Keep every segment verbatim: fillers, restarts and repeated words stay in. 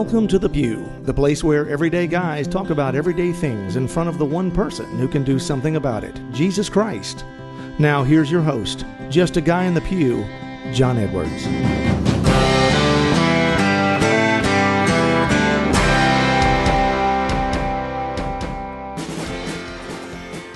Welcome to The Pew, the place where everyday guys talk about everyday things in front of the one person who can do something about it, Jesus Christ. Now here's your host, just a guy in the pew, John Edwards.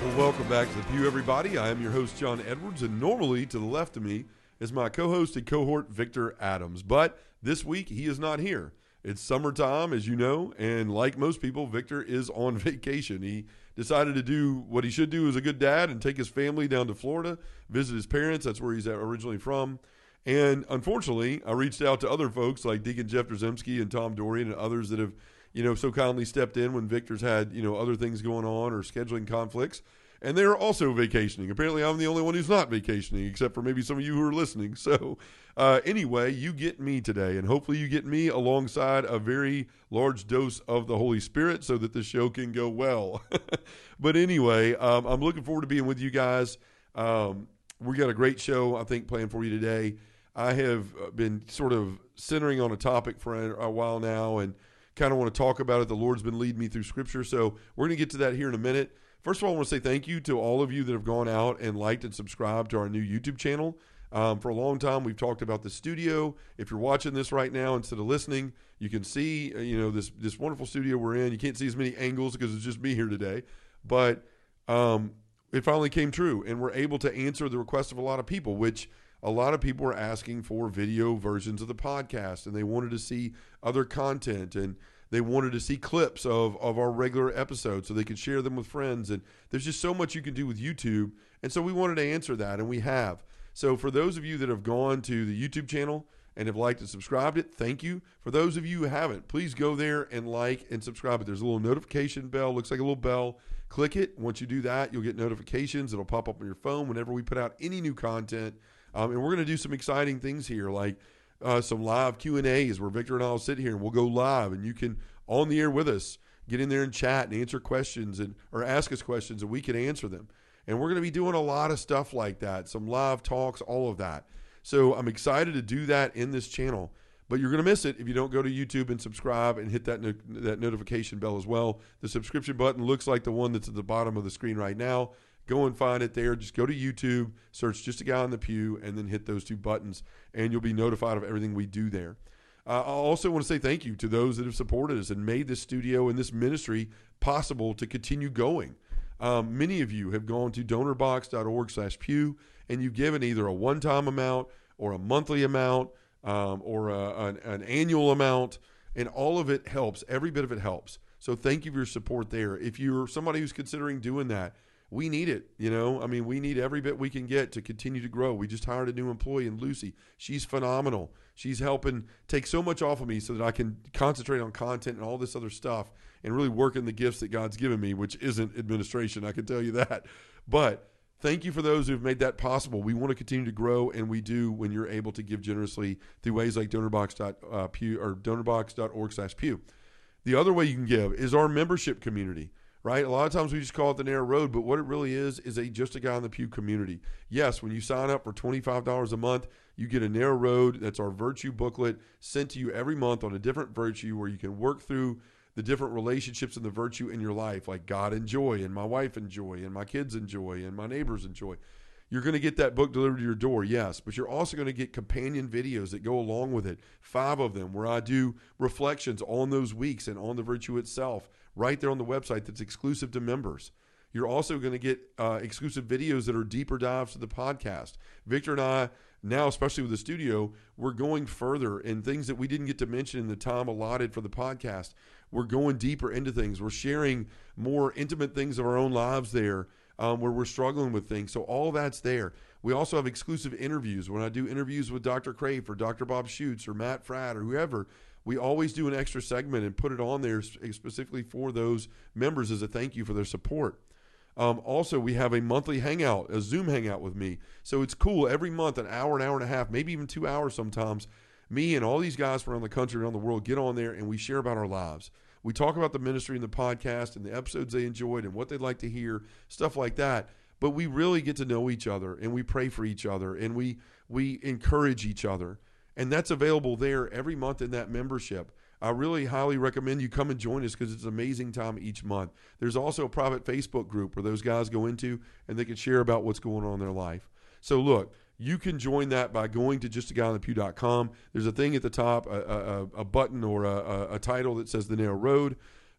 Well, welcome back to The Pew, everybody. I am your host, John Edwards, and normally to the left of me is my co-host and cohort, Victor Adams. But this week, he is not here. It's summertime, as you know, and like most people, Victor is on vacation. He decided to do what he should do as a good dad and take his family down to Florida, visit his parents. That's where he's originally from. And unfortunately, I reached out to other folks like Deacon Jeff Drzemski and Tom Dorian and others that have, you know, so kindly stepped in when Victor's had, you know, other things going on or scheduling conflicts. And they're also vacationing. Apparently, I'm the only one who's not vacationing, except for maybe some of you who are listening. So uh, anyway, you get me today, and hopefully you get me alongside a very large dose of the Holy Spirit so that the show can go well. But anyway, um, I'm looking forward to being with you guys. Um, we got a great show, I think, planned for you today. I have been sort of centering on a topic for a while now and kind of want to talk about it. The Lord's been leading me through Scripture, so we're going to get to that here in a minute. First of all, I want to say thank you to all of you that have gone out and liked and subscribed to our new YouTube channel. Um, for a long time, we've talked about the studio. If you're watching this right now instead of listening, you can see, you know, this this wonderful studio we're in. You can't see as many angles because it's just me here today. But um, it finally came true, and we're able to answer the request of a lot of people, which a lot of people were asking for video versions of the podcast, and they wanted to see other content, and they wanted to see clips of, of our regular episodes so they could share them with friends. And there's just so much you can do with YouTube. And so we wanted to answer that, and we have. So for those of you that have gone to the YouTube channel and have liked and subscribed it, thank you. For those of you who haven't, please go there and like and subscribe it. There's a little notification bell. Looks like a little bell. Click it. Once you do that, you'll get notifications. It'll pop up on your phone whenever we put out any new content. Um, and we're going to do some exciting things here, like Uh, some live Q and A's where Victor and I will sit here and we'll go live, and you can, on the air with us, get in there and chat and answer questions and or ask us questions, and we can answer them. And we're going to be doing a lot of stuff like that, some live talks, all of that. So I'm excited to do that in this channel. But you're going to miss it if you don't go to YouTube and subscribe and hit that no, that notification bell as well. The subscription button looks like the one that's at the bottom of the screen right now. Go and find it there. Just go to YouTube, search Just a Guy in the Pew, and then hit those two buttons, and you'll be notified of everything we do there. Uh, I also want to say thank you to those that have supported us and made this studio and this ministry possible to continue going. Um, many of you have gone to donor box dot org slash pew, and you've given either a one-time amount or a monthly amount um, or a, an, an annual amount, and all of it helps. Every bit of it helps. So thank you for your support there. If you're somebody who's considering doing that, we need it, you know. I mean, we need every bit we can get to continue to grow. We just hired a new employee in Lucy. She's phenomenal. She's helping take so much off of me so that I can concentrate on content and all this other stuff and really work in the gifts that God's given me, which isn't administration, I can tell you that. But thank you for those who've made that possible. We want to continue to grow, and we do when you're able to give generously through ways like donor box dot pew or donor box dot org slash pew. The other way you can give is our membership community. Right? A lot of times we just call it the narrow road, but what it really is is a Just a Guy in the Pew community. Yes, when you sign up for twenty-five dollars a month, you get a narrow road. That's our virtue booklet sent to you every month on a different virtue where you can work through the different relationships and the virtue in your life, like God and joy, and my wife and joy, and my kids and joy, and my neighbors and joy. You're going to get that book delivered to your door, yes, but you're also going to get companion videos that go along with it, five of them, where I do reflections on those weeks and on the virtue itself, right there on the website that's exclusive to members. You're also going to get uh, exclusive videos that are deeper dives to the podcast. Victor and I, now especially with the studio, we're going further in things that we didn't get to mention in the time allotted for the podcast. We're going deeper into things. We're sharing more intimate things of our own lives there um, where we're struggling with things. So all that's there. We also have exclusive interviews. When I do interviews with Doctor Crape or Doctor Bob Schutz or Matt Fratt or whoever, we always do an extra segment and put it on there specifically for those members as a thank you for their support. Um, also, we have a monthly hangout, a Zoom hangout with me. So it's cool. Every month, an hour, an hour and a half, maybe even two hours sometimes, me and all these guys from around the country, around the world, get on there and we share about our lives. We talk about the ministry and the podcast and the episodes they enjoyed and what they'd like to hear, stuff like that. But we really get to know each other, and we pray for each other, and we we encourage each other. And that's available there every month in that membership. I really highly recommend you come and join us because it's an amazing time each month. There's also a private Facebook group where those guys go into and they can share about what's going on in their life. So look, you can join that by going to just a guy on the pew dot com. There's a thing at the top, a, a, a button or a, a title that says The Narrow Road.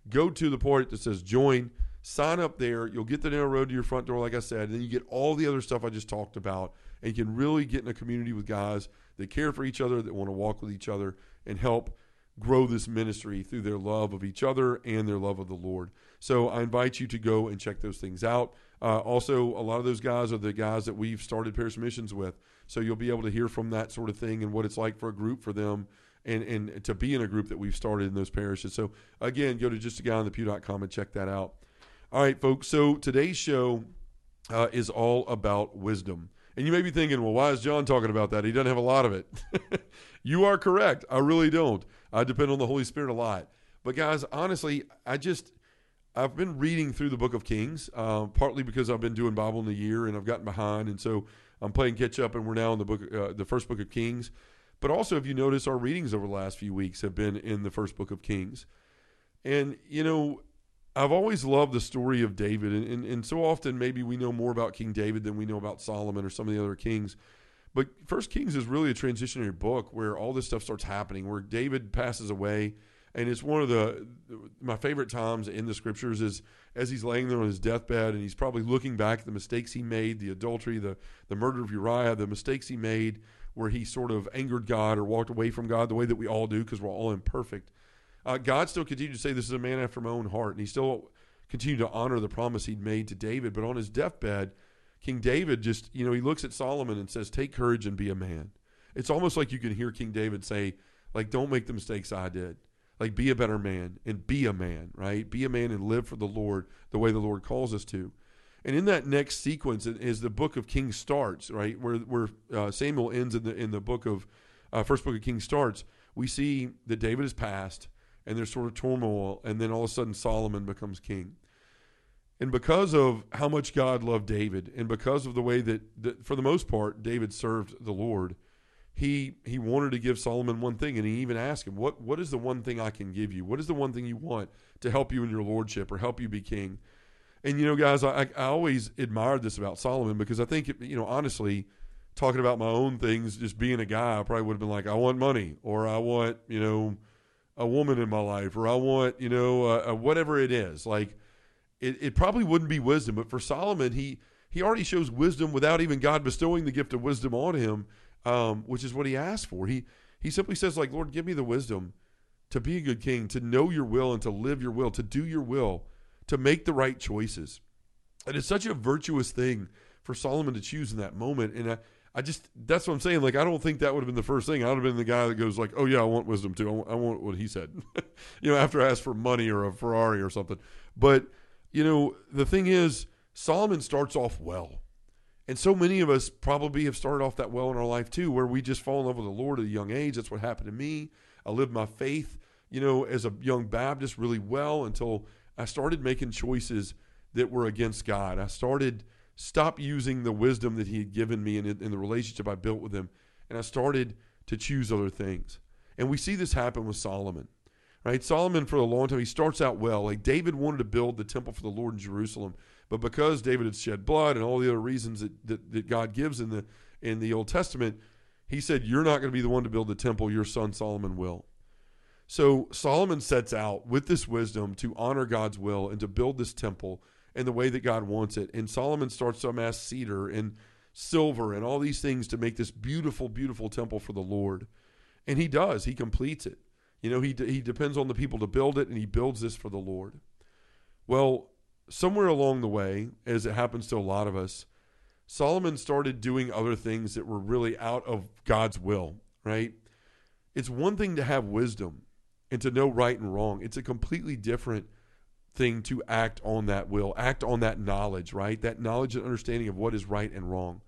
Go to the part that says join. Sign up there. You'll get The Narrow Road to your front door, like I said, and then you get all the other stuff I just talked about. And you can really get in a community with guys that care for each other, that want to walk with each other, and help grow this ministry through their love of each other and their love of the Lord. So I invite you to go and check those things out. Uh, also, a lot of those guys are the guys that we've started Parish Missions with. So you'll be able to hear from that sort of thing and what it's like for a group for them and, and to be in a group that we've started in those parishes. So again, go to just a guy on the pew dot com and check that out. All right, folks. So today's show uh, is all about wisdom. And you may be thinking, well, why is John talking about that? He doesn't have a lot of it. You are correct. I really don't. I depend on the Holy Spirit a lot. But guys, honestly, I just, I've been reading through the book of Kings, uh, partly because I've been doing Bible in a year and I've gotten behind. And so I'm playing catch up and we're now in the book, uh, the first book of Kings. But also, if you notice, our readings over the last few weeks have been in the first book of Kings. And, you know, I've always loved the story of David, and, and, and so often maybe we know more about King David than we know about Solomon or some of the other kings. But First Kings is really a transitionary book where all this stuff starts happening, where David passes away, and it's one of the my favorite times in the scriptures is as he's laying there on his deathbed, and he's probably looking back at the mistakes he made, the adultery, the, the murder of Uriah, the mistakes he made where he sort of angered God or walked away from God the way that we all do because we're all imperfect. Uh, God still continued to say, this is a man after my own heart. And he still continued to honor the promise he'd made to David. But on his deathbed, King David just, you know, he looks at Solomon and says, take courage and be a man. It's almost like you can hear King David say, like, don't make the mistakes I did. Like, be a better man and be a man, right? Be a man and live for the Lord the way the Lord calls us to. And in that next sequence is the book of Kings starts, right? Where where uh, Samuel ends in the in the book of, uh, first book of Kings starts, we see that David is passed. And there's sort of turmoil, and then all of a sudden Solomon becomes king. And because of how much God loved David, and because of the way that, that for the most part, David served the Lord, he he wanted to give Solomon one thing, and he even asked him, what, what is the one thing I can give you? What is the one thing you want to help you in your lordship or help you be king? And, you know, guys, I, I always admired this about Solomon because I think, it, you know, honestly, talking about my own things, just being a guy, I probably would have been like, I want money, or I want, you know, a woman in my life, or I want, you know, uh, whatever it is. Like, it, it probably wouldn't be wisdom, but for Solomon, he he already shows wisdom without even God bestowing the gift of wisdom on him, um, which is what he asked for. He he simply says, like, Lord, give me the wisdom to be a good king, to know your will and to live your will, to do your will, to make the right choices. And it's such a virtuous thing for Solomon to choose in that moment. And I, I just, that's what I'm saying. Like, I don't think that would have been the first thing. I would have been the guy that goes like, oh yeah, I want wisdom too. I want, I want what he said, you know, after I asked for money or a Ferrari or something. But, you know, the thing is, Solomon starts off well. And so many of us probably have started off that well in our life too, where we just fall in love with the Lord at a young age. That's what happened to me. I lived my faith, you know, as a young Baptist really well until I started making choices that were against God. I started Stop using the wisdom that he had given me and in the relationship I built with him. And I started to choose other things. And we see this happen with Solomon, right? Solomon, for a long time, he starts out well. Like, David wanted to build the temple for the Lord in Jerusalem. But because David had shed blood and all the other reasons that, that, that God gives in the, in the Old Testament, he said, you're not going to be the one to build the temple. Your son Solomon will. So Solomon sets out with this wisdom to honor God's will and to build this temple and the way that God wants it. And Solomon starts to amass cedar and silver and all these things to make this beautiful, beautiful temple for the Lord. And he does. He completes it. You know, he de- he depends on the people to build it, and he builds this for the Lord. Well, somewhere along the way, as it happens to a lot of us, Solomon started doing other things that were really out of God's will, right? It's one thing to have wisdom and to know right and wrong. It's a completely different thing to act on that will, act on that knowledge, right? That knowledge and understanding of what is right and wrong.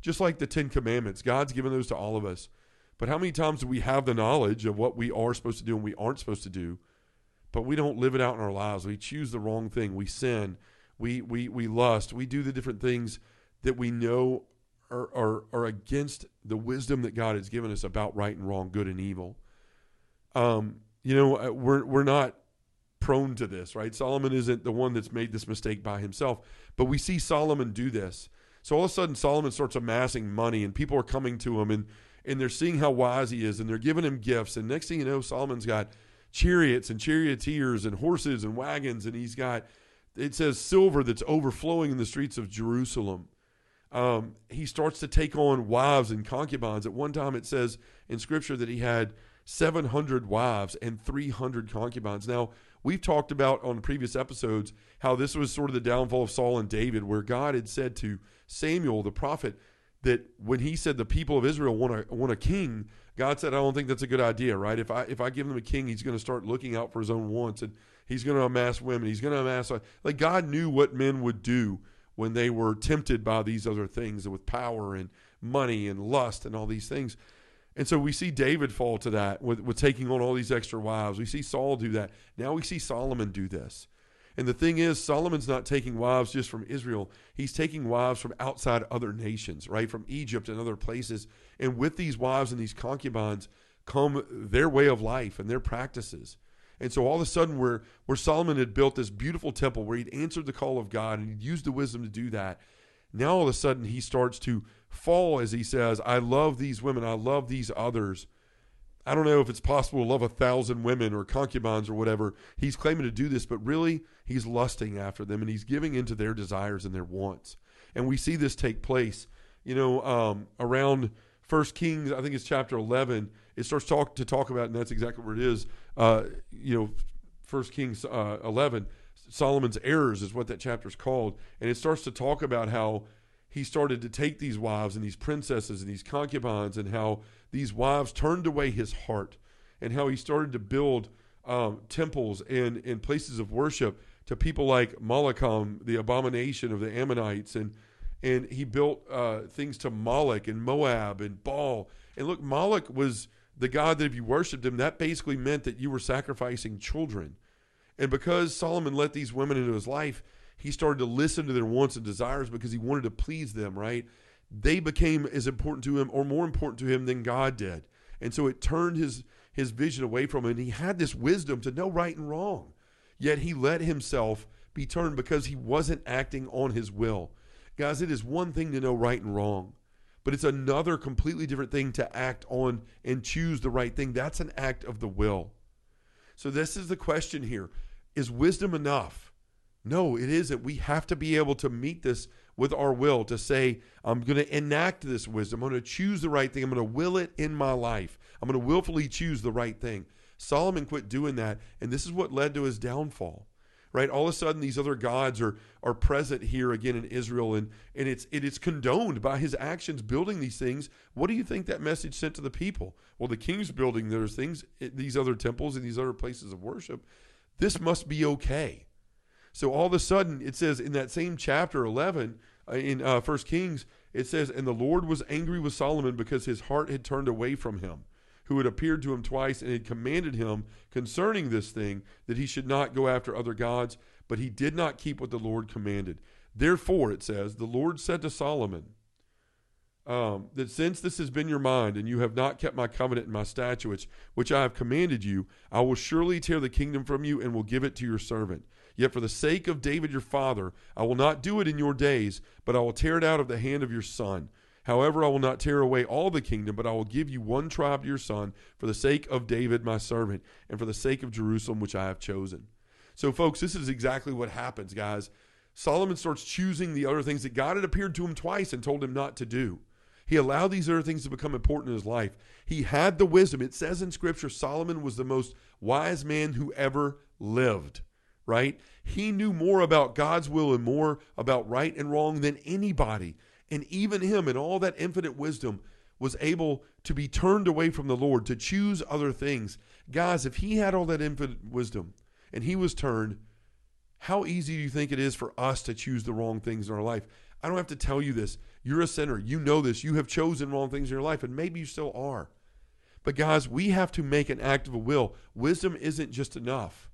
Just like the Ten Commandments, God's given those to all of us. But how many times do we have the knowledge of what we are supposed to do and we aren't supposed to do, but we don't live it out in our lives? We choose the wrong thing. We sin. We we we lust. We do the different things that we know are are, are against the wisdom that God has given us about right and wrong, good and evil. Um, you know, we're we're not prone to this, right? Solomon isn't the one that's made this mistake by himself, but we see Solomon do this. So all of a sudden, Solomon starts amassing money, and people are coming to him, and and they're seeing how wise he is, and they're giving him gifts. And next thing you know, Solomon's got chariots and charioteers and horses and wagons, and he's got, it says, silver that's overflowing in the streets of Jerusalem. Um, he starts to take on wives and concubines. At one time, it says in Scripture that he had seven hundred wives and three hundred concubines. Now, we've talked about on previous episodes how this was sort of the downfall of Saul and David, where God had said to Samuel, the prophet, that when he said the people of Israel want a, want a king, God said, I don't think that's a good idea, right? If I if I give them a king, he's going to start looking out for his own wants, and he's going to amass women. He's going to amass... Like, God knew what men would do when they were tempted by these other things with power and money and lust and all these things. And so we see David fall to that with, with taking on all these extra wives. We see Saul do that. Now we see Solomon do this. And the thing is, Solomon's not taking wives just from Israel. He's taking wives from outside other nations, right? From Egypt and other places. And with these wives and these concubines come their way of life and their practices. And so all of a sudden, where, where Solomon had built this beautiful temple, where he'd answered the call of God and he'd used the wisdom to do that, now all of a sudden he starts to fall, as he says, I love these women, I love these others. I don't know if it's possible to love a thousand women or concubines or whatever. He's claiming to do this, but really he's lusting after them and he's giving into their desires and their wants. And we see this take place, you know, um, around First Kings, I think it's chapter eleven. It starts talk, to talk about, and that's exactly where it is, uh, you know, First Kings uh, eleven, Solomon's errors is what that chapter is called. And it starts to talk about how he started to take these wives and these princesses and these concubines, and how these wives turned away his heart, and how he started to build um, temples and, and places of worship to people like Molech, the abomination of the Ammonites. And and he built uh, things to Molech and Moab and Baal. And look, Molech was the god that if you worshipped him, that basically meant that you were sacrificing children. And because Solomon let these women into his life, he started to listen to their wants and desires because he wanted to please them, right? They became as important to him or more important to him than God did. And so it turned his, his vision away from him. And he had this wisdom to know right and wrong. Yet he let himself be turned because he wasn't acting on his will. Guys, it is one thing to know right and wrong, but it's another completely different thing to act on and choose the right thing. That's an act of the will. So this is the question here. Is wisdom enough? No, it isn't. We have to be able to meet this with our will, to say, I'm going to enact this wisdom. I'm going to choose the right thing. I'm going to will it in my life. I'm going to willfully choose the right thing. Solomon quit doing that, and this is what led to his downfall, right? All of a sudden, these other gods are are present here again in Israel, and, and it's it is condoned by his actions building these things. What do you think that message sent to the people? Well, the king's building those things, these other temples and these other places of worship. This must be okay. So all of a sudden, it says in that same chapter eleven, uh, in uh, First Kings, it says, and the Lord was angry with Solomon because his heart had turned away from him, who had appeared to him twice and had commanded him concerning this thing, that he should not go after other gods, but he did not keep what the Lord commanded. Therefore, it says, the Lord said to Solomon, um, that since this has been your mind, and you have not kept my covenant and my statutes, which I have commanded you, I will surely tear the kingdom from you and will give it to your servant. Yet for the sake of David your father, I will not do it in your days, but I will tear it out of the hand of your son. However, I will not tear away all the kingdom, but I will give you one tribe to your son for the sake of David my servant, and for the sake of Jerusalem which I have chosen. So folks, this is exactly what happens, guys. Solomon starts choosing the other things that God had appeared to him twice and told him not to do. He allowed these other things to become important in his life. He had the wisdom. It says in Scripture, Solomon was the most wise man who ever lived. Right? He knew more about God's will and more about right and wrong than anybody. And even him, in all that infinite wisdom, was able to be turned away from the Lord, to choose other things. Guys, if he had all that infinite wisdom and he was turned, how easy do you think it is for us to choose the wrong things in our life? I don't have to tell you this. You're a sinner. You know this. You have chosen wrong things in your life, and maybe you still are. But guys, we have to make an act of a will. Wisdom isn't just enough.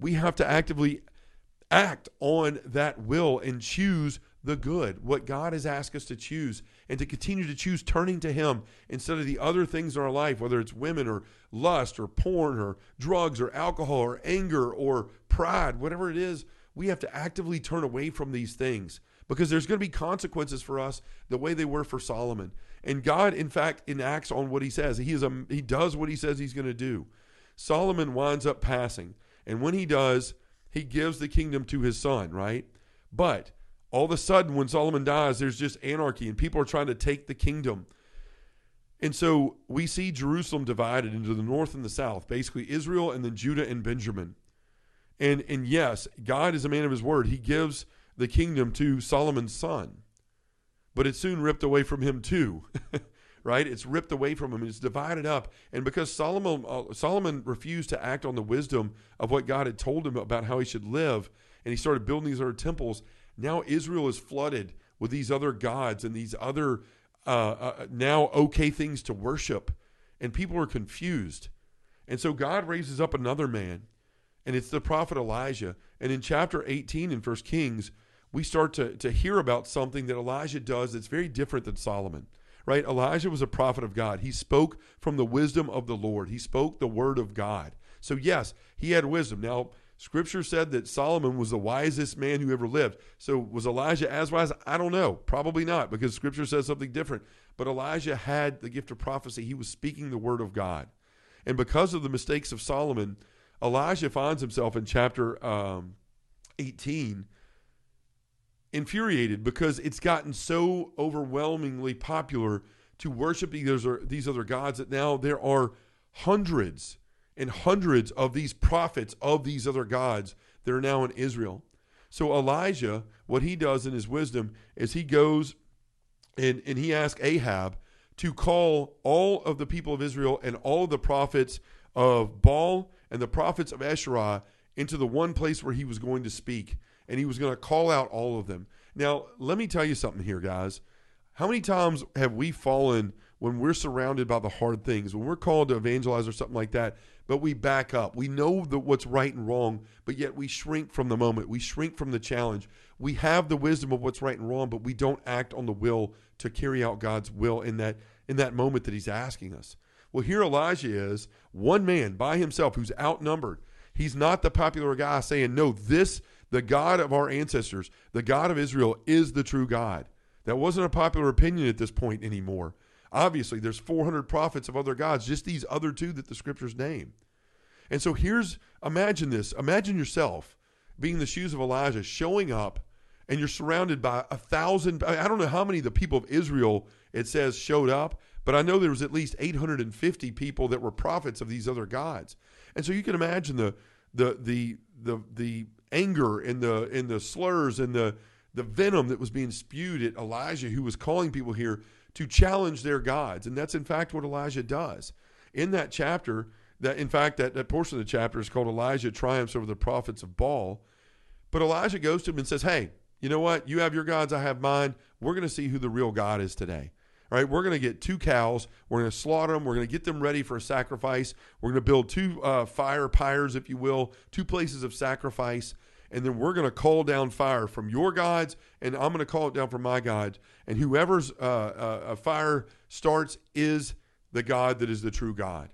We have to actively act on that will and choose the good, what God has asked us to choose, and to continue to choose turning to Him instead of the other things in our life, whether it's women or lust or porn or drugs or alcohol or anger or pride, whatever it is. We have to actively turn away from these things because there's going to be consequences for us the way they were for Solomon. And God, in fact, enacts on what He says. He is a, he does what He says He's going to do. Solomon winds up passing. And when he does, he gives the kingdom to his son, right? But all of a sudden, when Solomon dies, there's just anarchy and people are trying to take the kingdom. And so we see Jerusalem divided into the north and the south, basically Israel and then Judah and Benjamin. And, and yes, God is a man of His word. He gives the kingdom to Solomon's son, but it's soon ripped away from him too, right? It's ripped away from him. It's divided up. And because Solomon, uh, Solomon refused to act on the wisdom of what God had told him about how he should live, and he started building these other temples, now Israel is flooded with these other gods and these other uh, uh, now okay things to worship, and people are confused. And so God raises up another man, and it's the prophet Elijah. And in chapter eighteen in First Kings, we start to, to hear about something that Elijah does that's very different than Solomon, right? Elijah was a prophet of God. He spoke from the wisdom of the Lord. He spoke the word of God. So yes, he had wisdom. Now, Scripture said that Solomon was the wisest man who ever lived. So was Elijah as wise? I don't know. Probably not, because Scripture says something different. But Elijah had the gift of prophecy. He was speaking the word of God. And because of the mistakes of Solomon, Elijah finds himself in chapter um, eighteen infuriated because it's gotten so overwhelmingly popular to worship these other, these other gods that now there are hundreds and hundreds of these prophets of these other gods that are now in Israel. So Elijah, what he does in his wisdom is he goes and, and he asks Ahab to call all of the people of Israel and all of the prophets of Baal and the prophets of Asherah into the one place where he was going to speak. And he was going to call out all of them. Now, let me tell you something here, guys. How many times have we fallen when we're surrounded by the hard things, when we're called to evangelize or something like that, but we back up? We know the, what's right and wrong, but yet we shrink from the moment. We shrink from the challenge. We have the wisdom of what's right and wrong, but we don't act on the will to carry out God's will in that, in that moment that He's asking us. Well, here Elijah is, one man by himself who's outnumbered. He's not the popular guy saying, no, this, the God of our ancestors, the God of Israel, is the true God. That wasn't a popular opinion at this point anymore. Obviously, there's four hundred prophets of other gods, just these other two that the Scriptures name. And so here's, imagine this. Imagine yourself being in the shoes of Elijah, showing up, and you're surrounded by a thousand, I don't know how many of the people of Israel, it says, showed up, but I know there was at least eight hundred fifty people that were prophets of these other gods. And so you can imagine the the the the the anger and the and the slurs and the the venom that was being spewed at Elijah, who was calling people here to challenge their gods. And that's in fact what Elijah does. In that chapter, that in fact that, that portion of the chapter is called Elijah Triumphs Over the Prophets of Baal. But Elijah goes to him and says, hey, you know what? You have your gods, I have mine. We're going to see who the real God is today. All right, we're going to get two cows. We're going to slaughter them. We're going to get them ready for a sacrifice. We're going to build two uh, fire pyres, if you will, two places of sacrifice. And then we're going to call down fire from your gods, and I'm going to call it down from my gods. And whoever's uh, uh, fire starts is the God that is the true God.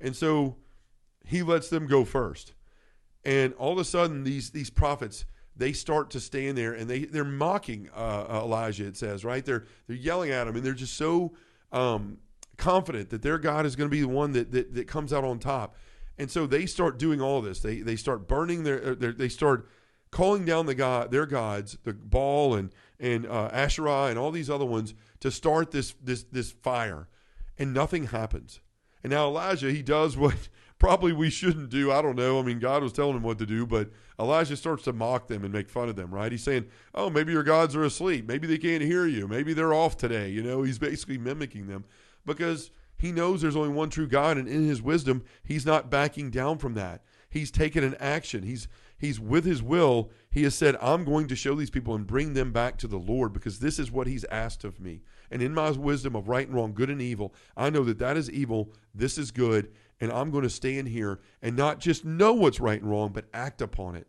And so he lets them go first. And all of a sudden, these, these prophets, they start to stand there, and they, they're mocking uh, Elijah, it says, right? They're, they're yelling at him, and they're just so um, confident that their God is going to be the one that, that that comes out on top. And so they start doing all this. They they start burning their, their they start calling down the god their gods, the Baal and and uh, Asherah and all these other ones to start this this this fire, and nothing happens. And now Elijah, he does what probably we shouldn't do. I don't know. I mean, God was telling him what to do, but Elijah starts to mock them and make fun of them, right? He's saying, oh, maybe your gods are asleep. Maybe they can't hear you. Maybe they're off today. You know, he's basically mimicking them because he knows there's only one true God, and in his wisdom, he's not backing down from that. He's taken an action. He's, he's with his will. He has said, I'm going to show these people and bring them back to the Lord because this is what he's asked of me. And in my wisdom of right and wrong, good and evil, I know that that is evil. This is good. And I'm going to stand here and not just know what's right and wrong, but act upon it.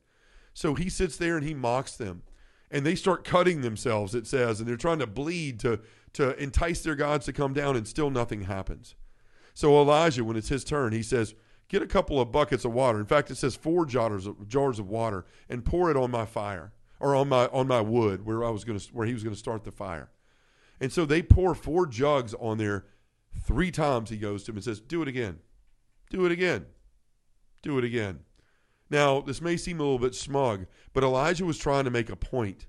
So he sits there and he mocks them. and they start cutting themselves, it says, and they're trying to bleed to, to entice their gods to come down, and still nothing happens. So Elijah, when it's his turn, he says, get a couple of buckets of water. In fact, it says four jars of, jars of water, and pour it on my fire, or on my on my wood, where I was going to where he was going to start the fire. And so they pour four jugs on there. Three times he goes to him and says, do it again. Do it again. Do it again. Now, this may seem a little bit smug, but Elijah was trying to make a point,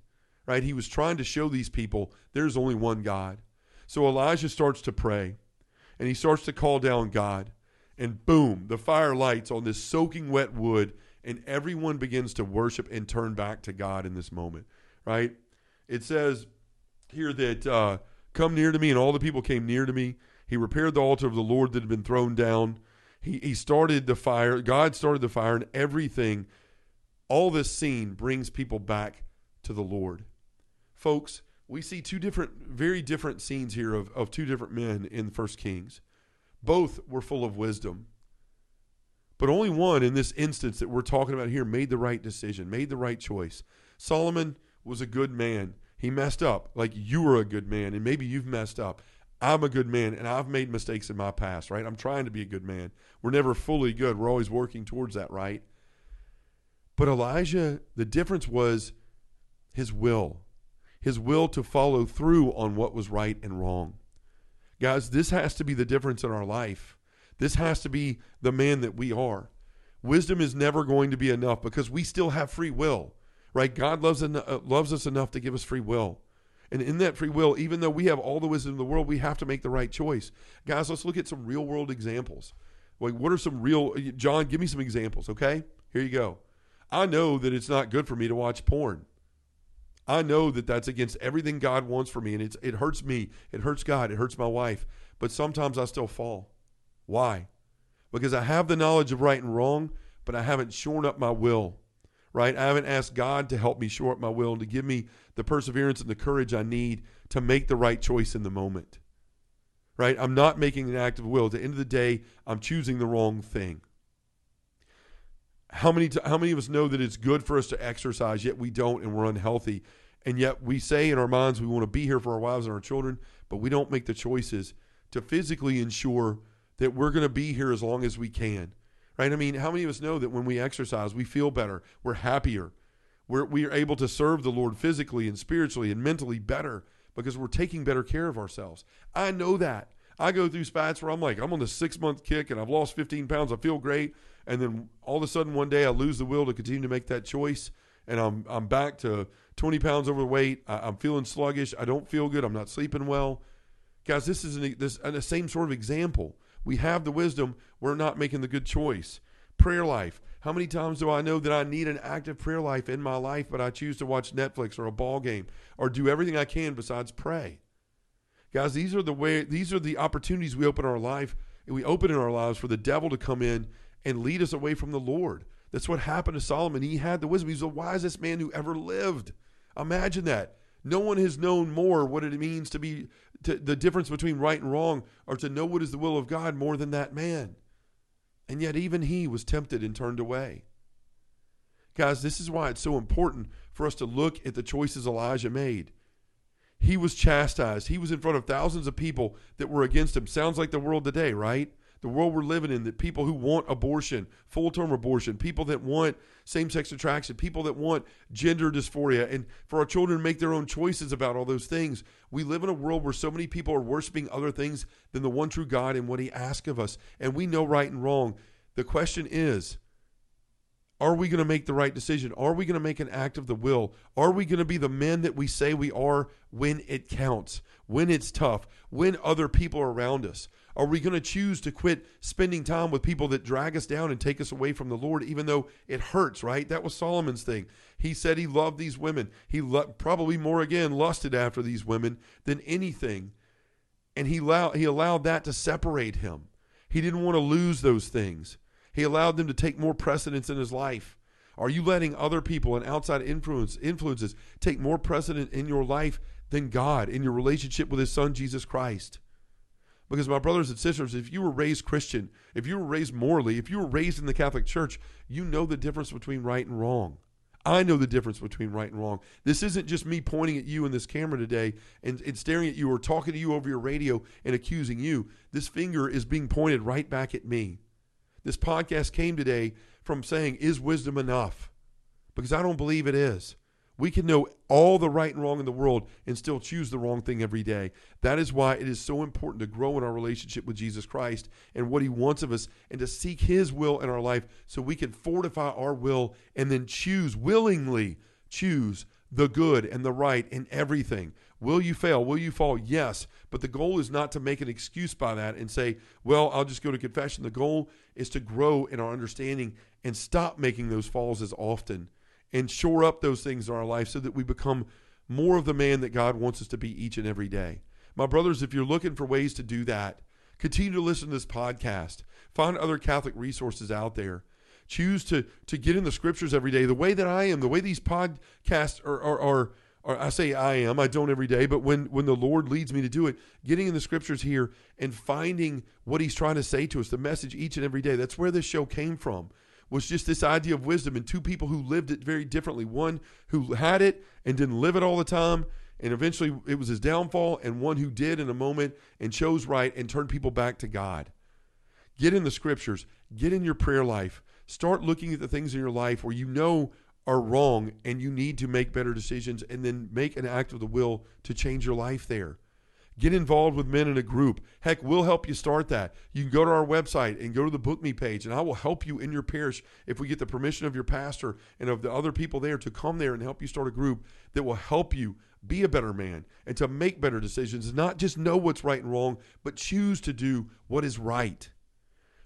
right? He was trying to show these people there's only one God. So Elijah starts to pray, and he starts to call down God, and boom, the fire lights on this soaking wet wood, and everyone begins to worship and turn back to God in this moment, right? It says here that, uh, come near to me, and all the people came near to me. He repaired the altar of the Lord that had been thrown down. He, he started the fire. God started the fire, and everything, all this scene brings people back to the Lord. Folks, we see two different, very different scenes here of, of two different men in First Kings. Both were full of wisdom. But only one in this instance that we're talking about here made the right decision, made the right choice. Solomon was a good man. He messed up, like you were a good man, and maybe you've messed up. I'm a good man, and I've made mistakes in my past, right? I'm trying to be a good man. We're never fully good. We're always working towards that, right? But Elijah, the difference was his will, his will to follow through on what was right and wrong. Guys, this has to be the difference in our life. This has to be the man that we are. Wisdom is never going to be enough because we still have free will, right? God loves, en- loves us enough to give us free will. And in that free will, even though we have all the wisdom in the world, we have to make the right choice. Guys, let's look at some real world examples. Like, what are some real, John, give me some examples, okay? Here you go. I know that it's not good for me to watch porn. I know that that's against everything God wants for me, and it's, it hurts me, it hurts God, it hurts my wife, but sometimes I still fall. Why? Because I have the knowledge of right and wrong, but I haven't shorn up my will. Right? I haven't asked God to help me shore up my will and to give me the perseverance and the courage I need to make the right choice in the moment. Right? I'm not making an act of will. At the end of the day, I'm choosing the wrong thing. How many, how many of us know that it's good for us to exercise, yet we don't, and we're unhealthy? And yet we say in our minds we want to be here for our wives and our children, but we don't make the choices to physically ensure that we're going to be here as long as we can. Right? I mean, how many of us know that when we exercise, we feel better, we're happier, we're, we are able to serve the Lord physically and spiritually and mentally better because we're taking better care of ourselves. I know that. I go through spats where I'm like, I'm on the six-month kick and I've lost fifteen pounds, I feel great, and then all of a sudden one day I lose the will to continue to make that choice, and I'm I'm back to twenty pounds overweight, I, I'm feeling sluggish, I don't feel good, I'm not sleeping well. Guys, this is an, this, an, the same sort of example. We have the wisdom. We're not making the good choice. Prayer life. How many times do I know that I need an active prayer life in my life, but I choose to watch Netflix or a ball game or do everything I can besides pray? Guys, these are the way. These are the opportunities we open our life. And we open in our lives for the devil to come in and lead us away from the Lord. That's what happened to Solomon. He had the wisdom. He was the wisest man who ever lived. Imagine that. No one has known more what it means to be to, the difference between right and wrong, or to know what is the will of God more than that man. And yet even he was tempted and turned away. Guys, this is why it's so important for us to look at the choices Elijah made. He was chastised. He was in front of thousands of people that were against him. Sounds like the world today, right? The world we're living in, that people who want abortion, full-term abortion, people that want same-sex attraction, people that want gender dysphoria, and for our children to make their own choices about all those things. We live in a world where so many people are worshiping other things than the one true God and what he asks of us, and we know right and wrong. The question is, are we going to make the right decision? Are we going to make an act of the will? Are we going to be the men that we say we are when it counts, when it's tough, when other people are around us? Are we going to choose to quit spending time with people that drag us down and take us away from the Lord, even though it hurts, right? That was Solomon's thing. He said he loved these women. He lo- probably more again lusted after these women than anything. And he allowed, he allowed that to separate him. He didn't want to lose those things. He allowed them to take more precedence in his life. Are you letting other people and outside influence, influences take more precedent in your life than God, in your relationship with his son, Jesus Christ? Because my brothers and sisters, if you were raised Christian, if you were raised morally, if you were raised in the Catholic Church, you know the difference between right and wrong. I know the difference between right and wrong. This isn't just me pointing at you in this camera today and, and staring at you or talking to you over your radio and accusing you. This finger is being pointed right back at me. This podcast came today from saying, is wisdom enough? Because I don't believe it is. We can know all the right and wrong in the world and still choose the wrong thing every day. That is why it is so important to grow in our relationship with Jesus Christ and what he wants of us, and to seek his will in our life so we can fortify our will and then choose, willingly choose the good and the right in everything. Will you fail? Will you fall? Yes. But the goal is not to make an excuse by that and say, well, I'll just go to confession. The goal is to grow in our understanding and stop making those falls as often, and shore up those things in our life so that we become more of the man that God wants us to be each and every day. My brothers, if you're looking for ways to do that, continue to listen to this podcast. Find other Catholic resources out there. Choose to, to get in the scriptures every day. The way that I am, the way these podcasts are, are, are, are I say I am, I don't every day, but when, when the Lord leads me to do it, getting in the scriptures here and finding what he's trying to say to us, the message each and every day. That's where this show came from. Was just this idea of wisdom and two people who lived it very differently. One who had it and didn't live it all the time, and eventually it was his downfall, and one who did in a moment and chose right and turned people back to God. Get in the scriptures. Get in your prayer life. Start looking at the things in your life where you know are wrong and you need to make better decisions, and then make an act of the will to change your life there. Get involved with men in a group. Heck, we'll help you start that. You can go to our website and go to the Book Me page, and I will help you in your parish if we get the permission of your pastor and of the other people there to come there and help you start a group that will help you be a better man and to make better decisions, and not just know what's right and wrong, but choose to do what is right.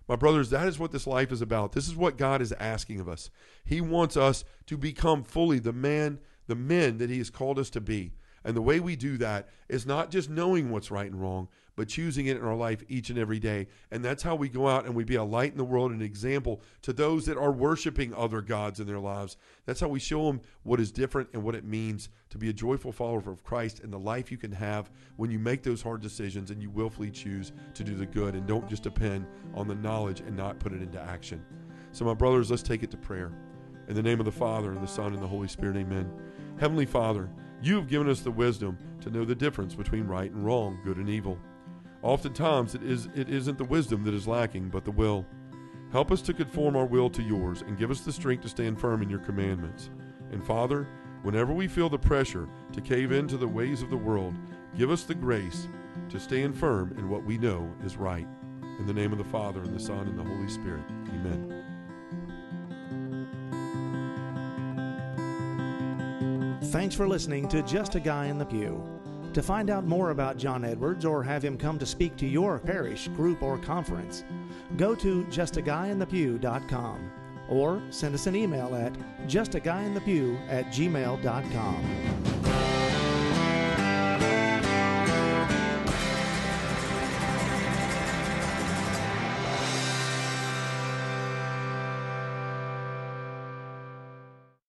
My brothers, that is what this life is about. This is what God is asking of us. He wants us to become fully the man, the men that he has called us to be. And the way we do that is not just knowing what's right and wrong, but choosing it in our life each and every day. And that's how we go out and we be a light in the world, an example to those that are worshiping other gods in their lives. That's how we show them what is different and what it means to be a joyful follower of Christ, and the life you can have when you make those hard decisions and you willfully choose to do the good and don't just depend on the knowledge and not put it into action. So my brothers, let's take it to prayer. In the name of the Father, and the Son, and the Holy Spirit, amen. Heavenly Father, you have given us the wisdom to know the difference between right and wrong, good and evil. Oftentimes, it, is, it isn't the wisdom that is lacking, but the will. Help us to conform our will to yours, and give us the strength to stand firm in your commandments. And Father, whenever we feel the pressure to cave into the ways of the world, give us the grace to stand firm in what we know is right. In the name of the Father, and the Son, and the Holy Spirit. Amen. Thanks for listening to Just a Guy in the Pew. To find out more about John Edwards or have him come to speak to your parish, group, or conference, go to just a guy in the pew dot com or send us an email at just a guy in the pew at gmail dot com.